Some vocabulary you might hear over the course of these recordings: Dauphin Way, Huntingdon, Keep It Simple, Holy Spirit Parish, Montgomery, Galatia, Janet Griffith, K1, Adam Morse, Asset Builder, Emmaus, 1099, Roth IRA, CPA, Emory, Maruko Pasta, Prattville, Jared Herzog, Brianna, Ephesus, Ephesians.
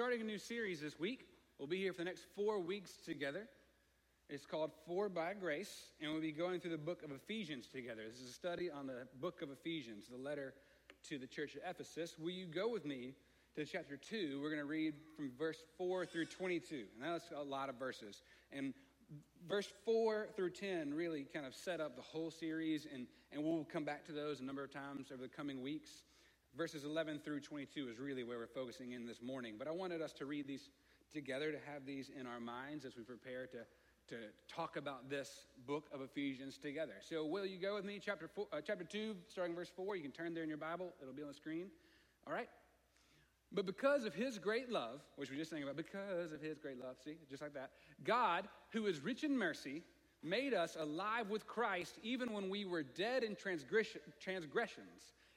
starting a new series this week. We'll be here for the next 4 weeks together. It's called For by Grace, and we'll be going through the book of Ephesians together. This is a study on the book of Ephesians, the letter to the church at Ephesus. Will you go with me to chapter 2? We're going to read from verse 4 through 22, and that's a lot of verses. And verse 4 through 10 really kind of set up the whole series, and we'll come back to those a number of times over the coming weeks. Verses 11 through 22 is really where we're focusing in this morning. But I wanted us to read these together, to have these in our minds as we prepare to talk about this book of Ephesians together. So will you go with me? Chapter 2, starting verse 4. You can turn there in your Bible. It'll be on the screen. All right? But because of his great love, which we just sang about, because of his great love, see, just like that, God, who is rich in mercy, made us alive with Christ even when we were dead in transgressions.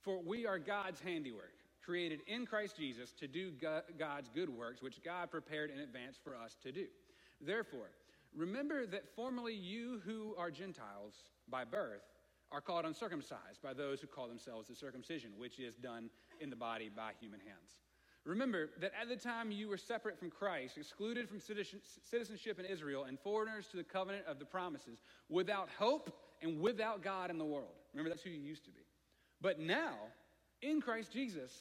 For we are God's handiwork, created in Christ Jesus to do God's good works, which God prepared in advance for us to do. Therefore, remember that formerly you who are Gentiles by birth are called uncircumcised by those who call themselves the circumcision, which is done in the body by human hands. Remember that at the time you were separate from Christ, excluded from citizenship in Israel, and foreigners to the covenant of the promises, without hope and without God in the world. Remember, that's who you used to be. But now, in Christ Jesus,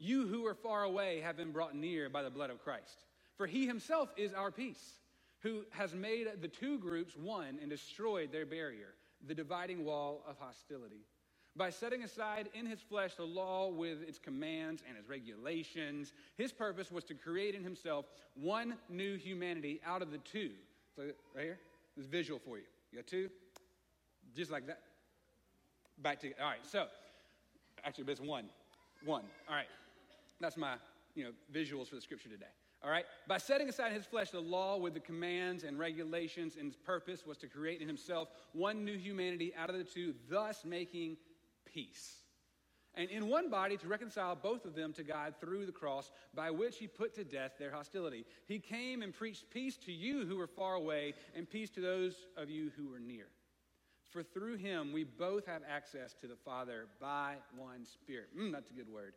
you who are far away have been brought near by the blood of Christ. For he himself is our peace, who has made the two groups one and destroyed their barrier, the dividing wall of hostility, by setting aside in his flesh the law with its commands and its regulations. His purpose was to create in himself one new humanity out of the two. So right here, this is visual for you. You got two, just like that. Back together. All right, so actually, but it's one. All right, that's my visuals for the scripture today. All right, by setting aside his flesh, the law with the commands and regulations, and his purpose was to create in himself one new humanity out of the two, thus making peace. And in one body to reconcile both of them to God through the cross, by which he put to death their hostility. He came and preached peace to you who were far away, and peace to those of you who were near. For through him we both have access to the Father by one Spirit. That's a good word.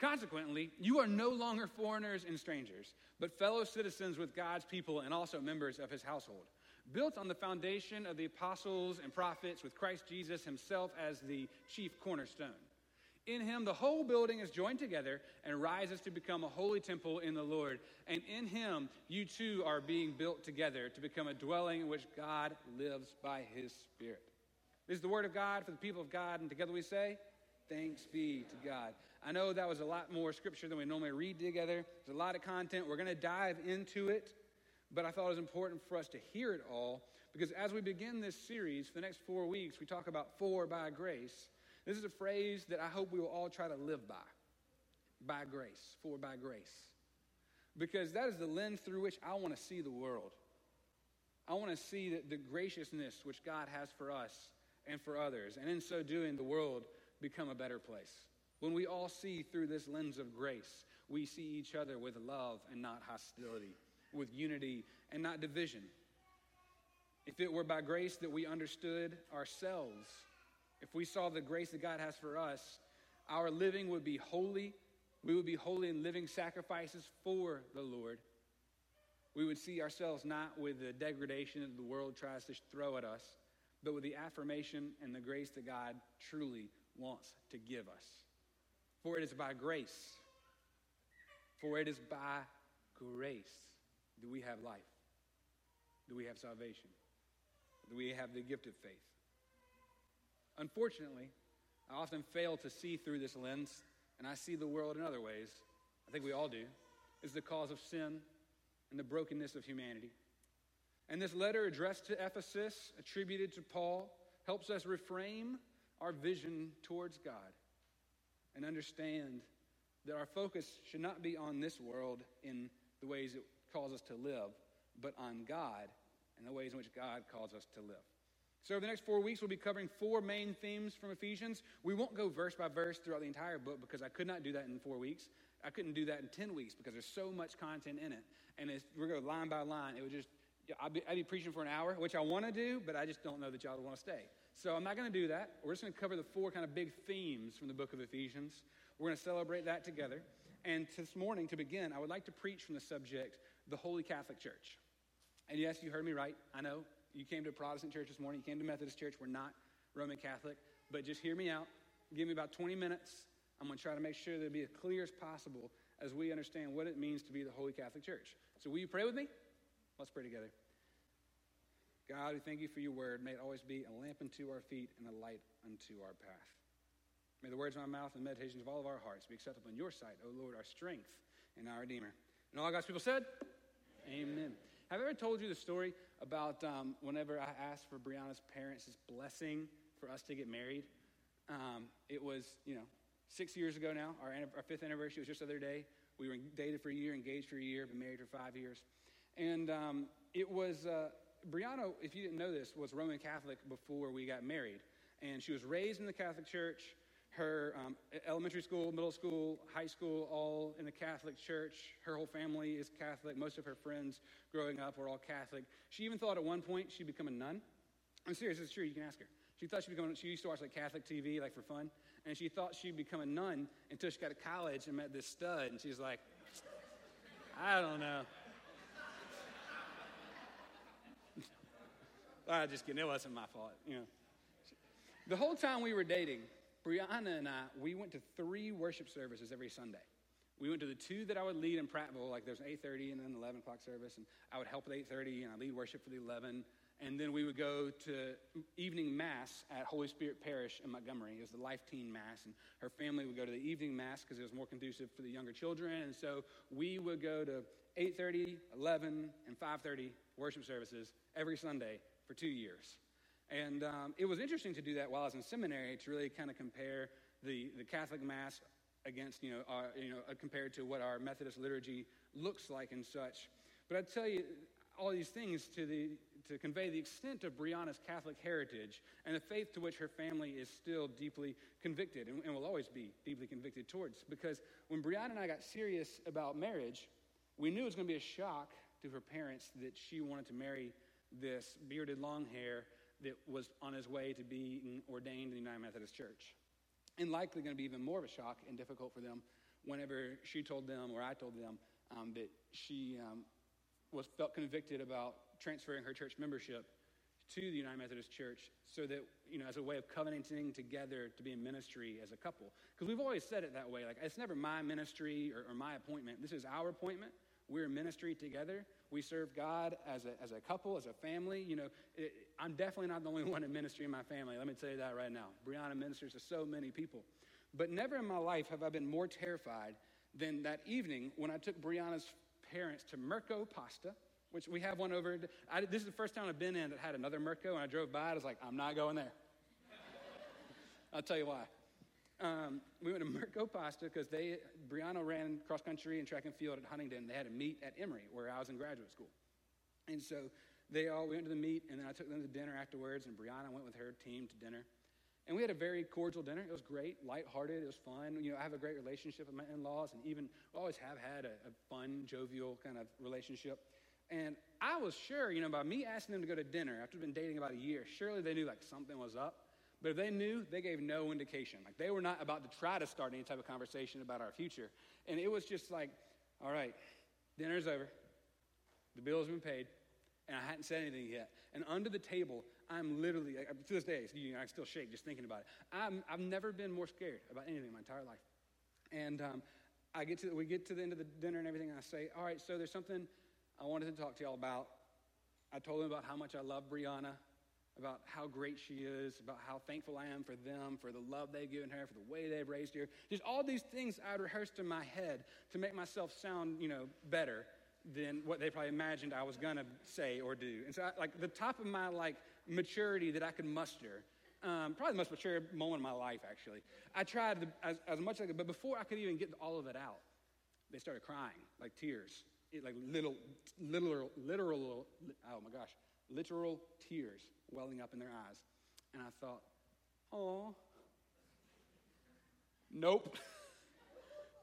Consequently, you are no longer foreigners and strangers, but fellow citizens with God's people and also members of his household, built on the foundation of the apostles and prophets, with Christ Jesus himself as the chief cornerstone. In him the whole building is joined together and rises to become a holy temple in the Lord. And in him you too are being built together to become a dwelling in which God lives by his Spirit. This is the word of God for the people of God, and together we say, thanks be to God. I know that was a lot more scripture than we normally read together. There's a lot of content. We're going to dive into it, but I thought it was important for us to hear it all, because as we begin this series for the next 4 weeks, we talk about for by grace. This is a phrase that I hope we will all try to live by grace, for by grace, because that is the lens through which I want to see the world. I want to see the graciousness which God has for us and for others, and in so doing, the world become a better place. When we all see through this lens of grace, we see each other with love and not hostility, with unity and not division. If it were by grace that we understood ourselves, if we saw the grace that God has for us, our living would be holy. We would be holy in living sacrifices for the Lord. We would see ourselves not with the degradation that the world tries to throw at us, but with the affirmation and the grace that God truly wants to give us. For it is by grace. For it is by grace that we have life, that we have salvation, that we have the gift of faith. Unfortunately, I often fail to see through this lens, and I see the world in other ways. I think we all do. It's the cause of sin and the brokenness of humanity. And this letter addressed to Ephesus, attributed to Paul, helps us reframe our vision towards God and understand that our focus should not be on this world in the ways it calls us to live, but on God and the ways in which God calls us to live. So over the next 4 weeks, we'll be covering four main themes from Ephesians. We won't go verse by verse throughout the entire book because I could not do that in 4 weeks. I couldn't do that in 10 weeks because there's so much content in it. And if we're going line by line, it would just, I'd be preaching for an hour, which I want to do, but I just don't know that y'all would want to stay. So I'm not going to do that. We're just going to cover the four kind of big themes from the book of Ephesians. We're going to celebrate that together. And this morning, to begin, I would like to preach from the subject, the Holy Catholic Church. And yes, you heard me right. I know you came to a Protestant church this morning. You came to a Methodist church. We're not Roman Catholic. But just hear me out. Give me about 20 minutes. I'm going to try to make sure that it'll be as clear as possible as we understand what it means to be the Holy Catholic Church. So will you pray with me? Let's pray together. God, we thank you for your word. May it always be a lamp unto our feet and a light unto our path. May the words of my mouth and the meditations of all of our hearts be acceptable in your sight, O Lord, our strength and our Redeemer. And all God's people said, amen. Amen. Have I ever told you the story about whenever I asked for Brianna's parents' blessing for us to get married? It was, 6 years ago now, our fifth anniversary was just the other day. We were dated for a year, engaged for a year, been married for 5 years. And it was, Brianna, if you didn't know this, was Roman Catholic before we got married. And she was raised in the Catholic Church. Her elementary school, middle school, high school, all in the Catholic Church. Her whole family is Catholic. Most of her friends growing up were all Catholic. She even thought at one point she'd become a nun. I'm serious, it's true, you can ask her. She thought she used to watch Catholic TV, for fun, and she thought she'd become a nun until she got to college and met this stud, and she's like, I don't know. I'm just kidding, it wasn't my fault, The whole time we were dating, Brianna and I, we went to 3 worship services every Sunday. We went to the 2 that I would lead in Prattville, there's an 8:30 and then an 11 o'clock service, and I would help with 8:30, and I lead worship for the 11, and then we would go to evening mass at Holy Spirit Parish in Montgomery. It was the Life Teen Mass, and her family would go to the evening mass because it was more conducive for the younger children, and so we would go to 8:30, 11, and 5:30 worship services every Sunday for 2 years. And it was interesting to do that while I was in seminary to really kind of compare the Catholic Mass against, compared to what our Methodist liturgy looks like and such. But I tell you, all these things to convey the extent of Brianna's Catholic heritage and the faith to which her family is still deeply convicted and will always be deeply convicted towards. Because when Brianna and I got serious about marriage, we knew it was going to be a shock to her parents that she wanted to marry this bearded long hair that was on his way to being ordained in the United Methodist Church. And likely going to be even more of a shock and difficult for them whenever she told them or I told them that she felt convicted about transferring her church membership to the United Methodist Church so that, as a way of covenanting together to be in ministry as a couple. Because we've always said it that way. It's never my ministry or my appointment. This is our appointment. We're in ministry together. We serve God as a couple, as a family. I'm definitely not the only one in ministry in my family. Let me tell you that right now. Brianna ministers to so many people. But never in my life have I been more terrified than that evening when I took Brianna's parents to Maruko Pasta, which we have one over. This is the first town I've been in that had another Maruko, and I drove by it. I was like, I'm not going there. I'll tell you why. We went to Maruko Pasta because Brianna ran cross country and track and field at Huntingdon. They had a meet at Emory where I was in graduate school. And so we went to the meet, and then I took them to dinner afterwards, and Brianna went with her team to dinner. And we had a very cordial dinner. It was great, lighthearted. It was fun. I have a great relationship with my in-laws, and even always have had a fun, jovial kind of relationship. And I was sure, by me asking them to go to dinner after been dating about a year, surely they knew something was up. But if they knew, they gave no indication. They were not about to try to start any type of conversation about our future. And it was just all right, dinner's over. The bill's been paid. And I hadn't said anything yet. And under the table, I'm literally, to this day, I still shake just thinking about it. I've never been more scared about anything in my entire life. And we get to the end of the dinner and everything, and I say, all right, so there's something I wanted to talk to y'all about. I told them about how much I love Brianna, about how great she is, about how thankful I am for them, for the love they've given her, for the way they've raised her. Just all these things I'd rehearsed in my head to make myself sound, better than what they probably imagined I was going to say or do. And so, the top of my, maturity that I could muster, probably the most mature moment of my life, actually. I tried as much as I could, but before I could even get all of it out, they started crying, tears. like literal, oh my gosh, literal tears welling up in their eyes. And I thought, oh, nope.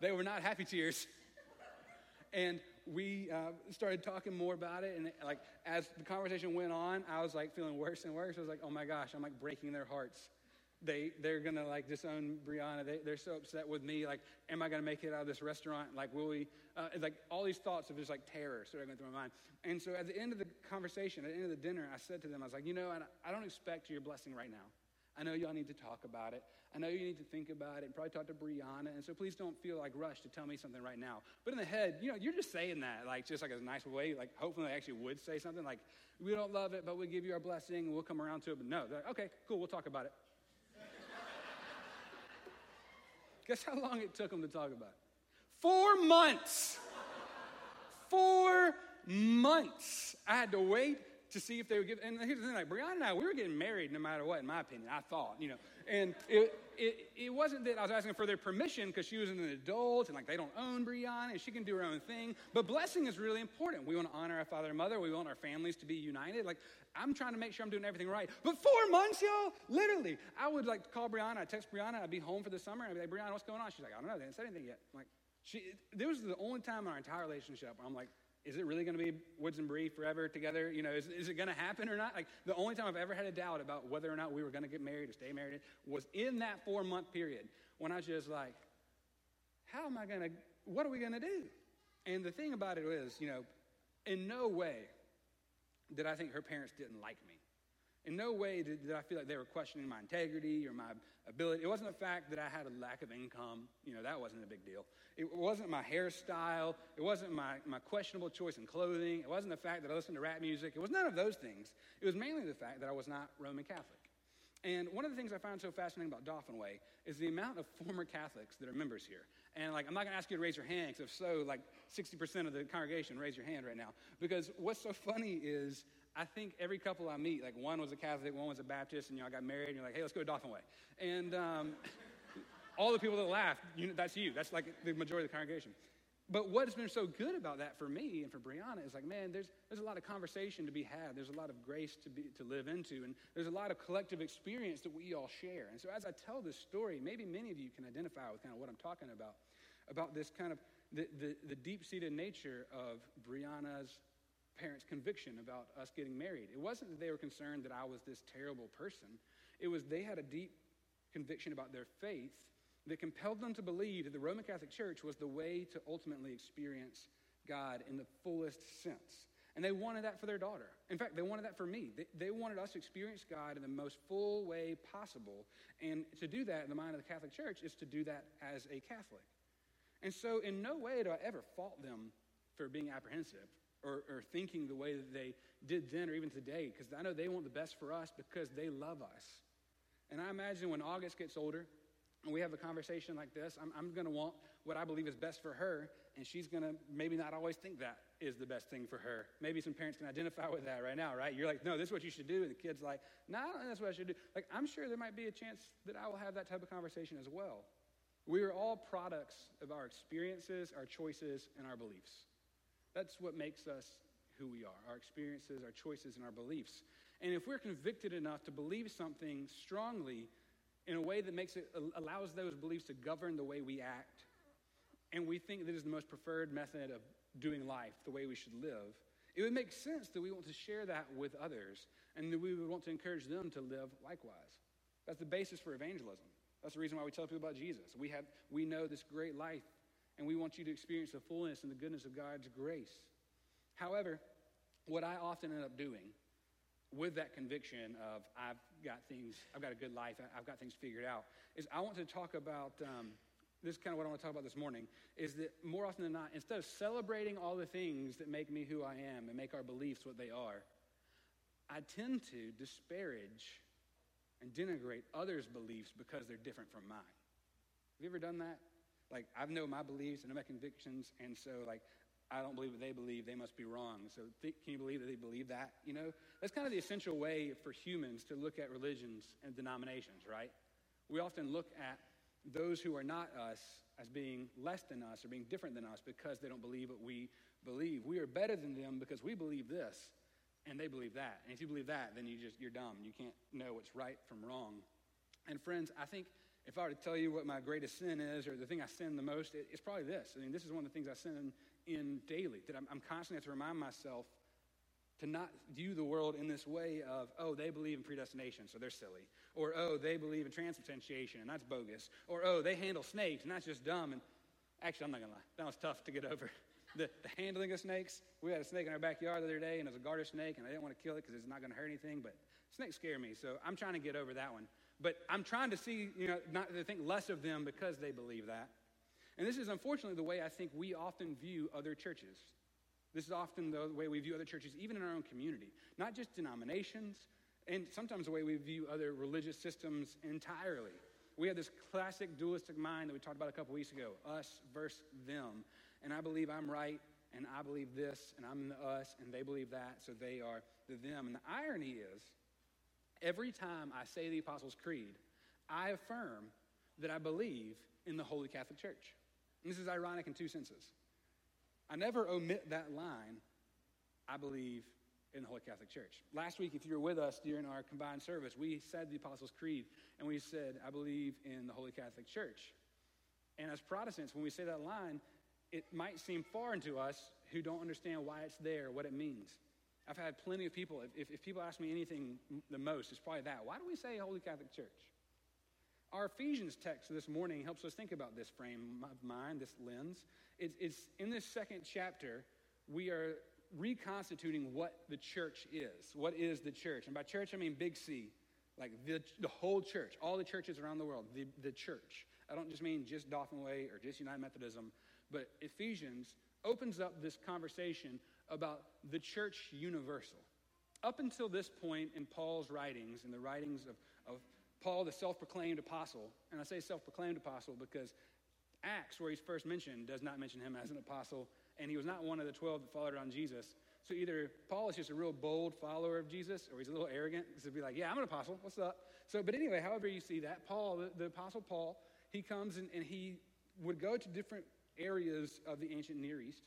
They were not happy tears. And we started talking more about it. And like as the conversation went on, I was like feeling worse and worse. I was like, oh my gosh, I'm like breaking their hearts. They're going to like disown Brianna. They're so upset with me. Like, am I going to make it out of this restaurant? Like, will we? Like all these thoughts of just like terror started going through my mind. And so at the end of the conversation, at the end of the dinner, I said to them, I was like, you know, I don't expect your blessing right now. I know y'all need to talk about it. I know you need to think about it and probably talk to Brianna. And so please don't feel like rushed to tell me something right now. But in the head, you know, you're just saying that, like, just like a nice way, like hopefully they actually would say something like, we don't love it, but we'll give you our blessing and we'll come around to it. But no, they're like, okay, cool, we'll talk about it. Guess how long it took them to talk about it? 4 months. 4 months. I had to wait to see if they would give, and here's the thing, like Brianna and I, we were getting married no matter what, in my opinion, I thought, you know, and it wasn't that I was asking for their permission because she was an adult and like they don't own Brianna and she can do her own thing, but blessing is really important. We want to honor our father and mother. We want our families to be united. Like I'm trying to make sure I'm doing everything right. But 4 months, y'all, literally, I would like call Brianna, I'd text Brianna, I'd be home for the summer, and I'd be like, Brianna, what's going on? She's like, I don't know, they didn't say anything yet. I'm like, this was the only time in our entire relationship where I'm like, is it really going to be Woods and Bree forever together? You know, is it going to happen or not? Like the only time I've ever had a doubt about whether or not we were going to get married or stay married was in that 4 month period when I was just like, how am I going to, what are we going to do? And the thing about it is, you know, in no way did I think her parents didn't like me. In no way did I feel like they were questioning my integrity or my ability. It wasn't the fact that I had a lack of income. You know, that wasn't a big deal. It wasn't my hairstyle. It wasn't my questionable choice in clothing. It wasn't the fact that I listened to rap music. It was none of those things. It was mainly the fact that I was not Roman Catholic. And one of the things I found so fascinating about Dauphin Way is the amount of former Catholics that are members here. And like, I'm not gonna ask you to raise your hand, because if so, like 60% of the congregation raise your hand right now. Because what's so funny is, I think every couple I meet, like one was a Catholic, one was a Baptist, and y'all got married, and you're like, hey, let's go to Dauphin Way. And all the people that laugh, you know, that's you. That's like the majority of the congregation. But what's been so good about that for me and for Brianna is like, man, there's a lot of conversation to be had. There's a lot of grace to live into, and there's a lot of collective experience that we all share. And so as I tell this story, maybe many of you can identify with kind of what I'm talking about this kind of the deep-seated nature of Brianna's parents' conviction about us getting married. It wasn't that they were concerned that I was this terrible person. It was they had a deep conviction about their faith that compelled them to believe that the Roman Catholic Church was the way to ultimately experience God in the fullest sense. And they wanted that for their daughter. In fact, they wanted that for me. They wanted us to experience God in the most full way possible. And to do that in the mind of the Catholic Church is to do that as a Catholic. And so in no way do I ever fault them for being apprehensive or thinking the way that they did then or even today, because I know they want the best for us because they love us. And I imagine when August gets older and we have a conversation like this, I'm going to want what I believe is best for her, and she's going to maybe not always think that is the best thing for her. Maybe some parents can identify with that right now, right? You're like, no, this is what you should do, and the kid's like, no, I don't think that's what I should do. Like, I'm sure there might be a chance that I will have that type of conversation as well. We are all products of our experiences, our choices, and our beliefs. That's what makes us who we are, our experiences, our choices, and our beliefs. And if we're convicted enough to believe something strongly in a way that allows those beliefs to govern the way we act, and we think that is the most preferred method of doing life, the way we should live, it would make sense that we want to share that with others, and that we would want to encourage them to live likewise. That's the basis for evangelism. That's the reason why we tell people about Jesus. We know this great life, and we want you to experience the fullness and the goodness of God's grace. However, what I often end up doing with that conviction of I've got a good life, I've got things figured out, is I want to talk about, this is kind of what I want to talk about this morning, is that more often than not, instead of celebrating all the things that make me who I am and make our beliefs what they are, I tend to disparage and denigrate others' beliefs because they're different from mine. Have you ever done that? Like, I know my beliefs and my convictions, and so, like, I don't believe what they believe. They must be wrong. So can you believe that they believe that? You know, that's kind of the essential way for humans to look at religions and denominations, right? We often look at those who are not us as being less than us or being different than us because they don't believe what we believe. We are better than them because we believe this and they believe that. And if you believe that, then you're dumb. You can't know what's right from wrong. And friends, I think if I were to tell you what my greatest sin is or the thing I sin the most, it's probably this. I mean, this is one of the things I sin in daily, that I'm constantly have to remind myself to not view the world in this way of, oh, they believe in predestination, so they're silly. Or, oh, they believe in transubstantiation, and that's bogus. Or, oh, they handle snakes, and that's just dumb. And actually, I'm not going to lie. That was tough to get over. The handling of snakes, we had a snake in our backyard the other day, and it was a garter snake, and I didn't want to kill it because it's not going to hurt anything, but snakes scare me, so I'm trying to get over that one. But I'm trying to see, not to think less of them because they believe that. And this is unfortunately the way I think we often view other churches. This is often the way we view other churches, even in our own community, not just denominations, and sometimes the way we view other religious systems entirely. We have this classic dualistic mind that we talked about a couple weeks ago, us versus them. And I believe I'm right, and I believe this, and I'm the us, and they believe that, so they are the them. And the irony is, every time I say the Apostles' Creed, I affirm that I believe in the Holy Catholic Church. And this is ironic in two senses. I never omit that line, I believe in the Holy Catholic Church. Last week, if you were with us during our combined service, we said the Apostles' Creed, and we said, I believe in the Holy Catholic Church. And as Protestants, when we say that line, it might seem foreign to us who don't understand why it's there, what it means. I've had plenty of people, if people ask me anything the most, it's probably that. Why do we say Holy Catholic Church? Our Ephesians text this morning helps us think about this frame of mind, this lens. It's in this second chapter, we are reconstituting what the church is. What is the church? And by church, I mean big C, like the whole church, all the churches around the world, the church. I don't just mean just Dauphin Way or just United Methodism, but Ephesians opens up this conversation about the church universal. Up until this point in Paul's writings, in the writings of Paul, the self-proclaimed apostle, and I say self-proclaimed apostle because Acts, where he's first mentioned, does not mention him as an apostle, and he was not one of the 12 that followed on Jesus. So either Paul is just a real bold follower of Jesus, or he's a little arrogant, because he'd be like, yeah, I'm an apostle, what's up? So, but anyway, however you see that, Paul, the apostle Paul, he comes and he would go to different areas of the ancient Near East,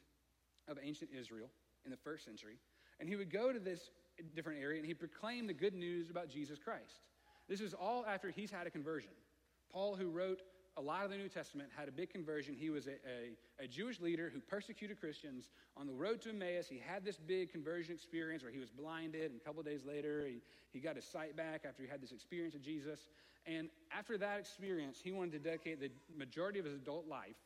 of ancient Israel in the first century, and he would go to this different area, and he proclaimed the good news about Jesus Christ. This is all after he's had a conversion. Paul, who wrote a lot of the New Testament, had a big conversion. He was a Jewish leader who persecuted Christians. On the road to Emmaus, he had this big conversion experience where he was blinded, and a couple of days later, he got his sight back after he had this experience of Jesus. And after that experience, he wanted to dedicate the majority of his adult life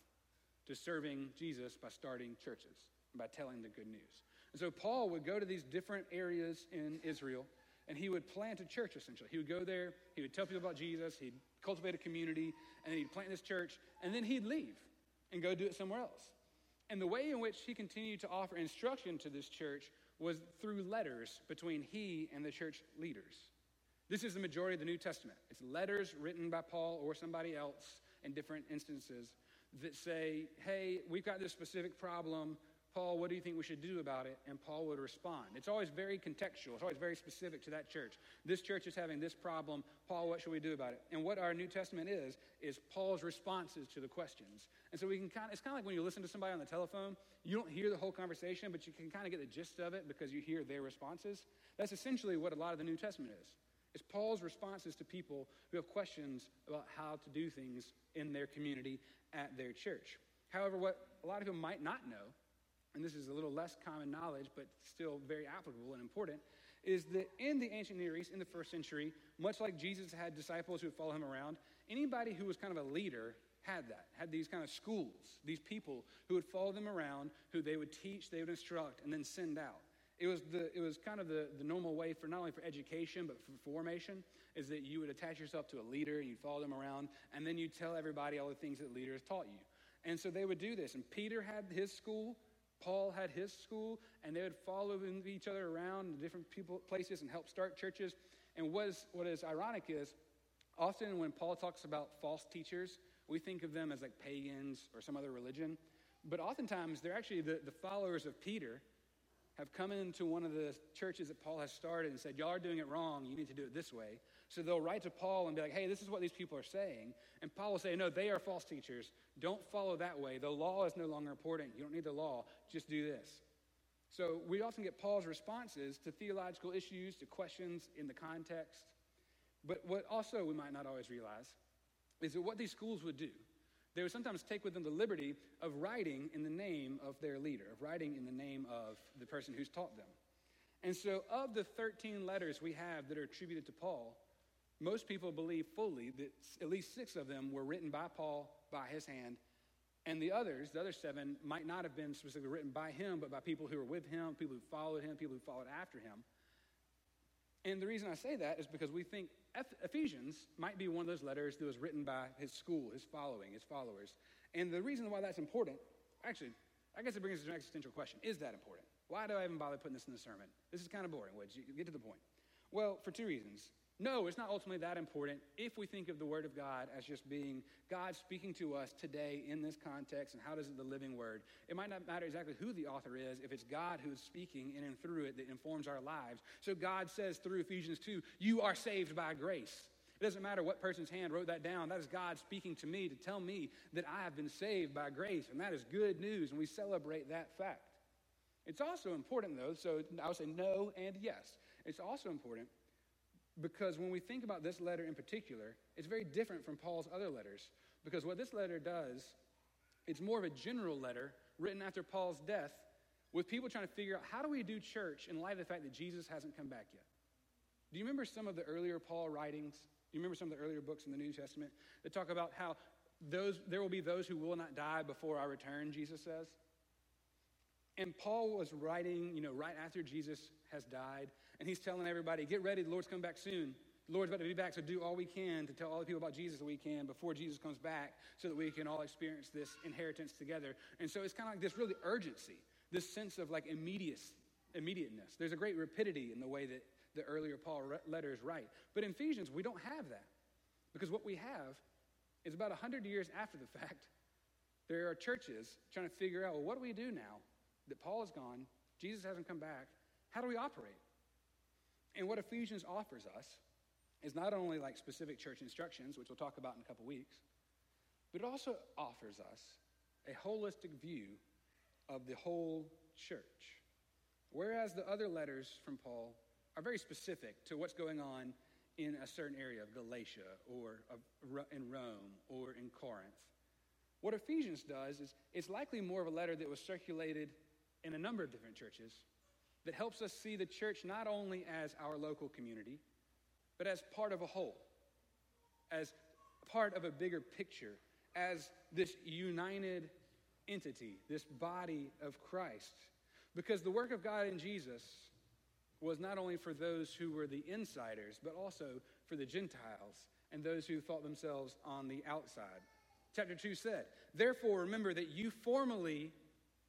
to serving Jesus by starting churches, by telling the good news. And so Paul would go to these different areas in Israel, and he would plant a church, essentially. He would go there, he would tell people about Jesus, he'd cultivate a community, and then he'd plant this church, and then he'd leave and go do it somewhere else. And the way in which he continued to offer instruction to this church was through letters between he and the church leaders. This is the majority of the New Testament. It's letters written by Paul or somebody else in different instances that say, hey, we've got this specific problem, Paul, what do you think we should do about it? And Paul would respond. It's always very contextual. It's always very specific to that church. This church is having this problem. Paul, what should we do about it? And what our New Testament is Paul's responses to the questions. And so we can it's kind of like when you listen to somebody on the telephone, you don't hear the whole conversation, but you can kind of get the gist of it because you hear their responses. That's essentially what a lot of the New Testament is. It's Paul's responses to people who have questions about how to do things in their community at their church. However, what a lot of people might not know, and this is a little less common knowledge, but still very applicable and important, is that in the ancient Near East, in the first century, much like Jesus had disciples who would follow him around, anybody who was kind of a leader had these kind of schools, these people who would follow them around, who they would teach, they would instruct, and then send out. It was kind of the normal way for not only for education, but for formation, is that you would attach yourself to a leader, and you'd follow them around, and then you'd tell everybody all the things that leaders taught you. And so they would do this, and Peter had his school, Paul had his school, and they would follow each other around to different places and help start churches. And what is ironic is, often when Paul talks about false teachers, we think of them as like pagans or some other religion. But oftentimes, they're actually the followers of Peter have come into one of the churches that Paul has started and said, y'all are doing it wrong, you need to do it this way. So they'll write to Paul and be like, hey, this is what these people are saying. And Paul will say, no, they are false teachers. Don't follow that way. The law is no longer important. You don't need the law. Just do this. So we often get Paul's responses to theological issues, to questions in the context. But what also we might not always realize is that what these schools would do, they would sometimes take with them the liberty of writing in the name of their leader, of writing in the name of the person who's taught them. And so of the 13 letters we have that are attributed to Paul, most people believe fully that at least 6 of them were written by Paul, by his hand, and the others, the other 7, might not have been specifically written by him, but by people who were with him, people who followed him, people who followed after him. And the reason I say that is because we think Ephesians might be one of those letters that was written by his school, his following, his followers. And the reason why that's important, actually, I guess it brings us to an existential question. Is that important? Why do I even bother putting this in the sermon? This is kind of boring, would you? Get to the point. Well, for 2 reasons. No, it's not ultimately that important if we think of the Word of God as just being God speaking to us today in this context, and how does it the living Word? It might not matter exactly who the author is if it's God who is speaking in and through it that informs our lives. So God says through Ephesians 2, you are saved by grace. It doesn't matter what person's hand wrote that down. That is God speaking to me to tell me that I have been saved by grace, and that is good news, and we celebrate that fact. It's also important, though, so I would say no and yes. It's also important because when we think about this letter in particular, it's very different from Paul's other letters, because what this letter does, it's more of a general letter written after Paul's death with people trying to figure out, how do we do church in light of the fact that Jesus hasn't come back yet? Do you remember some of the earlier Paul writings? Do you remember some of the earlier books in the New Testament that talk about how there will be those who will not die before I return, Jesus says? And Paul was writing, right after Jesus has died, and he's telling everybody, get ready, the Lord's coming back soon. The Lord's about to be back, so do all we can to tell all the people about Jesus that we can before Jesus comes back so that we can all experience this inheritance together. And so it's kind of like this really urgency, this sense of like immediateness. There's a great rapidity in the way that the earlier Paul letters write. But in Ephesians, we don't have that, because what we have is about 100 years after the fact, there are churches trying to figure out, well, what do we do now that Paul is gone, Jesus hasn't come back, how do we operate? And what Ephesians offers us is not only like specific church instructions, which we'll talk about in a couple weeks, but it also offers us a holistic view of the whole church. Whereas the other letters from Paul are very specific to what's going on in a certain area of Galatia or in Rome or in Corinth, what Ephesians does is it's likely more of a letter that was circulated in a number of different churches that helps us see the church not only as our local community, but as part of a whole, as part of a bigger picture, as this united entity, this body of Christ. Because the work of God in Jesus was not only for those who were the insiders, but also for the Gentiles and those who thought themselves on the outside. Chapter 2 said, therefore remember that you formerly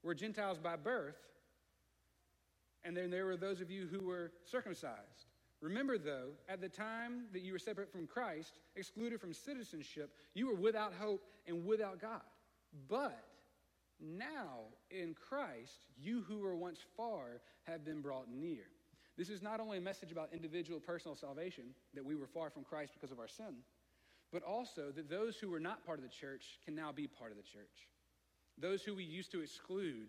were Gentiles by birth, and then there were those of you who were circumcised. Remember, though, at the time that you were separate from Christ, excluded from citizenship, you were without hope and without God. But now in Christ, you who were once far have been brought near. This is not only a message about individual personal salvation, that we were far from Christ because of our sin, but also that those who were not part of the church can now be part of the church. Those who we used to exclude,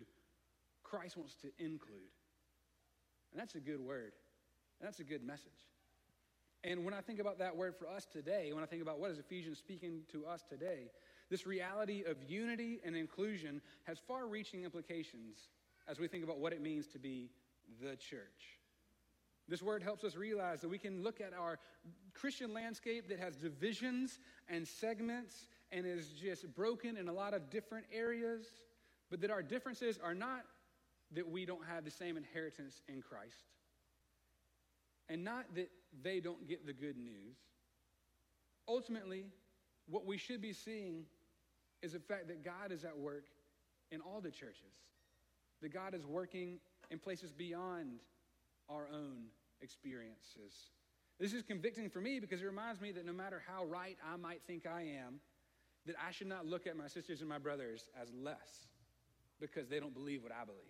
Christ wants to include. And that's a good word. And that's a good message. And when I think about that word for us today, when I think about what is Ephesians speaking to us today, this reality of unity and inclusion has far-reaching implications as we think about what it means to be the church. This word helps us realize that we can look at our Christian landscape that has divisions and segments and is just broken in a lot of different areas, but that our differences are not that we don't have the same inheritance in Christ, and not that they don't get the good news. Ultimately, what we should be seeing is the fact that God is at work in all the churches, that God is working in places beyond our own experiences. This is convicting for me because it reminds me that no matter how right I might think I am, that I should not look at my sisters and my brothers as less because they don't believe what I believe.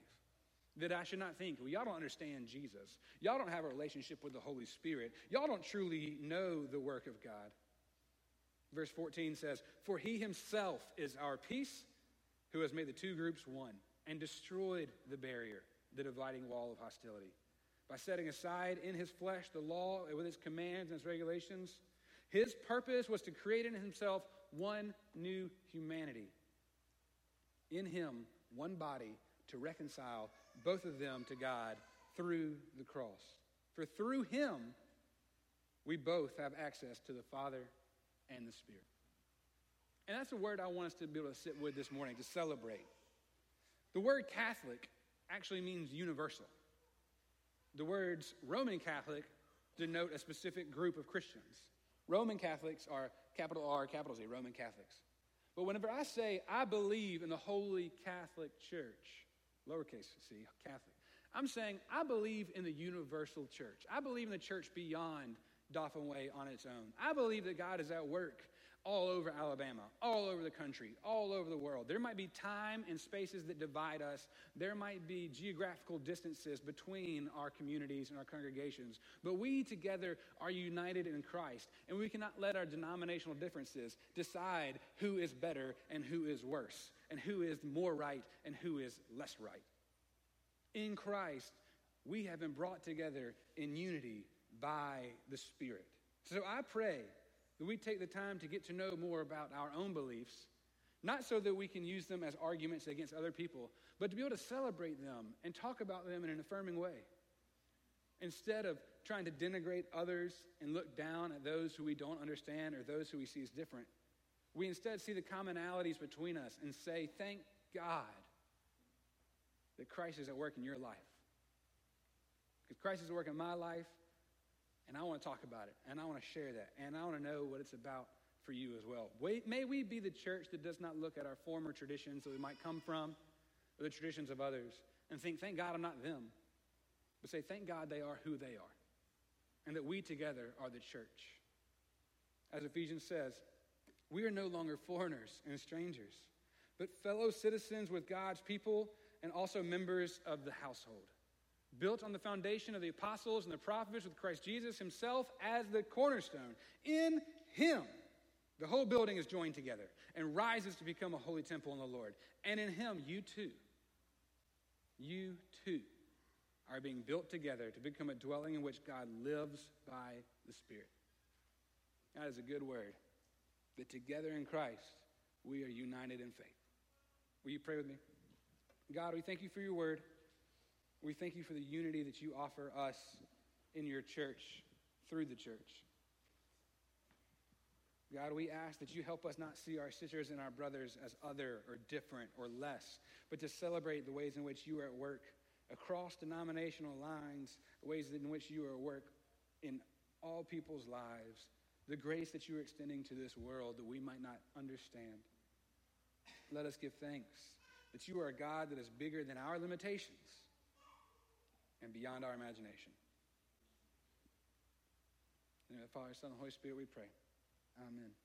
that I should not think, well, y'all don't understand Jesus. Y'all don't have a relationship with the Holy Spirit. Y'all don't truly know the work of God. Verse 14 says, for he himself is our peace, who has made the two groups one and destroyed the barrier, the dividing wall of hostility. By setting aside in his flesh the law with its commands and its regulations, his purpose was to create in himself one new humanity. In him, one body, to reconcile both of them to God through the cross. For through him, we both have access to the Father and the Spirit. And that's a word I want us to be able to sit with this morning, to celebrate. The word Catholic actually means universal. The words Roman Catholic denote a specific group of Christians. Roman Catholics are capital R, capital Z, Roman Catholics. But whenever I say, I believe in the Holy Catholic Church, lowercase c, Catholic, I'm saying I believe in the universal church. I believe in the church beyond Dauphin Way on its own. I believe that God is at work all over Alabama, all over the country, all over the world. There might be time and spaces that divide us. There might be geographical distances between our communities and our congregations. But we together are united in Christ, and we cannot let our denominational differences decide who is better and who is worse, and who is more right and who is less right. In Christ, we have been brought together in unity by the Spirit. So I pray that we take the time to get to know more about our own beliefs, not so that we can use them as arguments against other people, but to be able to celebrate them and talk about them in an affirming way. Instead of trying to denigrate others and look down at those who we don't understand or those who we see as different, we instead see the commonalities between us and say, thank God that Christ is at work in your life. Because Christ is at work in my life, and I want to talk about it, and I want to share that, and I want to know what it's about for you as well. May we be the church that does not look at our former traditions that we might come from, or the traditions of others, and think, thank God I'm not them, but say, thank God they are who they are, and that we together are the church. As Ephesians says, we are no longer foreigners and strangers, but fellow citizens with God's people and also members of the household, built on the foundation of the apostles and the prophets with Christ Jesus himself as the cornerstone. In him, the whole building is joined together and rises to become a holy temple in the Lord. And in him, you too are being built together to become a dwelling in which God lives by the Spirit. That is a good word, that together in Christ, we are united in faith. Will you pray with me? God, we thank you for your word. We thank you for the unity that you offer us in your church, through the church. God, we ask that you help us not see our sisters and our brothers as other or different or less, but to celebrate the ways in which you are at work across denominational lines, the ways in which you are at work in all people's lives, the grace that you are extending to this world that we might not understand. Let us give thanks that you are a God that is bigger than our limitations and beyond our imagination. In the name of the Father, Son, and Holy Spirit, we pray. Amen.